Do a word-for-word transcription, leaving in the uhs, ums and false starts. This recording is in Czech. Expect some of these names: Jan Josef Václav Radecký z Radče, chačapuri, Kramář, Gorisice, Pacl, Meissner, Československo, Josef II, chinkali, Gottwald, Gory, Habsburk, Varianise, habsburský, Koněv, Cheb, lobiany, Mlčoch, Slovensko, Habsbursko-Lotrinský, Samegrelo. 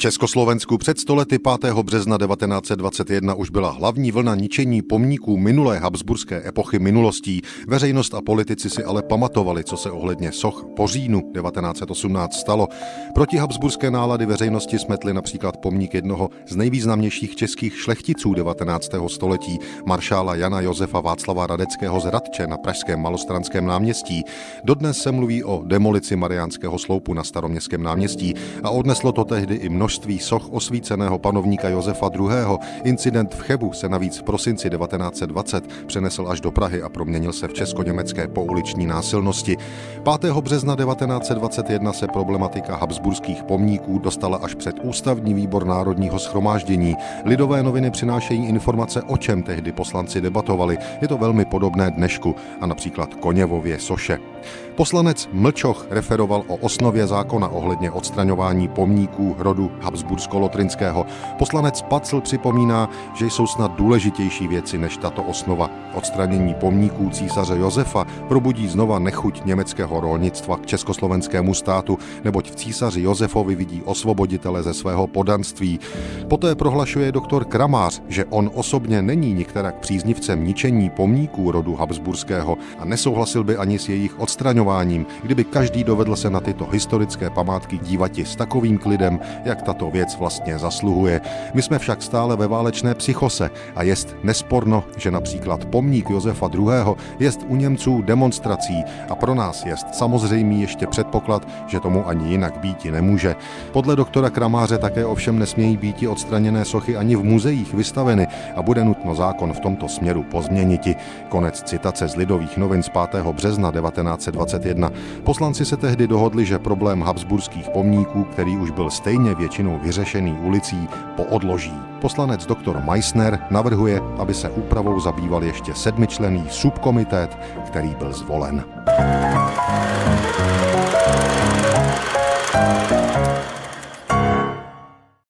Československu před stolety pátého března devatenáct set dvacet jedna už byla hlavní vlna ničení pomníků minulé habsburské epochy minulostí. Veřejnost a politici si ale pamatovali, co se ohledně soch po říjnu devatenáct set osmnáct stalo. Proti habsburské nálady veřejnosti smetli například pomník jednoho z nejvýznamnějších českých šlechticů devatenáctého století, maršála Jana Josefa Václava Radeckého z Radče na pražském Malostranském náměstí. Dodnes se mluví o demolici Mariánského sloupu na Staroměstském náměstí a odneslo to tehdy i množství soch osvíceného panovníka Josefa druhého Incident v Chebu se navíc v prosinci devatenáct set dvacet přenesl až do Prahy a proměnil se v česko-německé pouliční násilnosti. pátého března devatenáct set dvacet jedna se problematika habsburských pomníků dostala až před Ústavní výbor Národního shromáždění. Lidové noviny přinášejí informace, o čem tehdy poslanci debatovali. Je to velmi podobné dnešku a například Koněvově soše. Poslanec Mlčoch referoval o osnově zákona ohledně odstraňování pomníků rodu Habsbursko-Lotrinského. Poslanec Pacl připomíná, že jsou snad důležitější věci než tato osnova. Odstranění pomníků císaře Josefa probudí znova nechuť německého rolnictva k československému státu, neboť v císaři Josefovi vidí osvoboditele ze svého podanství. Poté prohlašuje doktor Kramář, že on osobně není nikterak příznivcem ničení pomníků rodu Habsburského a nesouhlasil by ani s jejich odstraňováním, kdyby každý dovedl se na tyto historické památky dívati s takovým klidem, jak tato věc vlastně zasluhuje. My jsme však stále ve válečné psychose a jest nesporno, že například pomník Josefa druhého jest u Němců demonstrací a pro nás jest samozřejmý ještě předpoklad, že tomu ani jinak býti nemůže. Podle doktora Kramáře také ovšem nesmějí býti odstraněné sochy ani v muzeích vystaveny a bude nutno zákon v tomto směru pozměniti. Konec citace z Lidových novin z pátého března devatenáct set dvacet jedna. Poslanci se tehdy dohodli, že problém habsburských pomníků, který už byl stejně většinou vyřešený ulicí, poodloží. Poslanec doktor Meissner navrhuje, aby se úpravou zabýval ještě sedmičlenný subkomitét, který byl zvolen.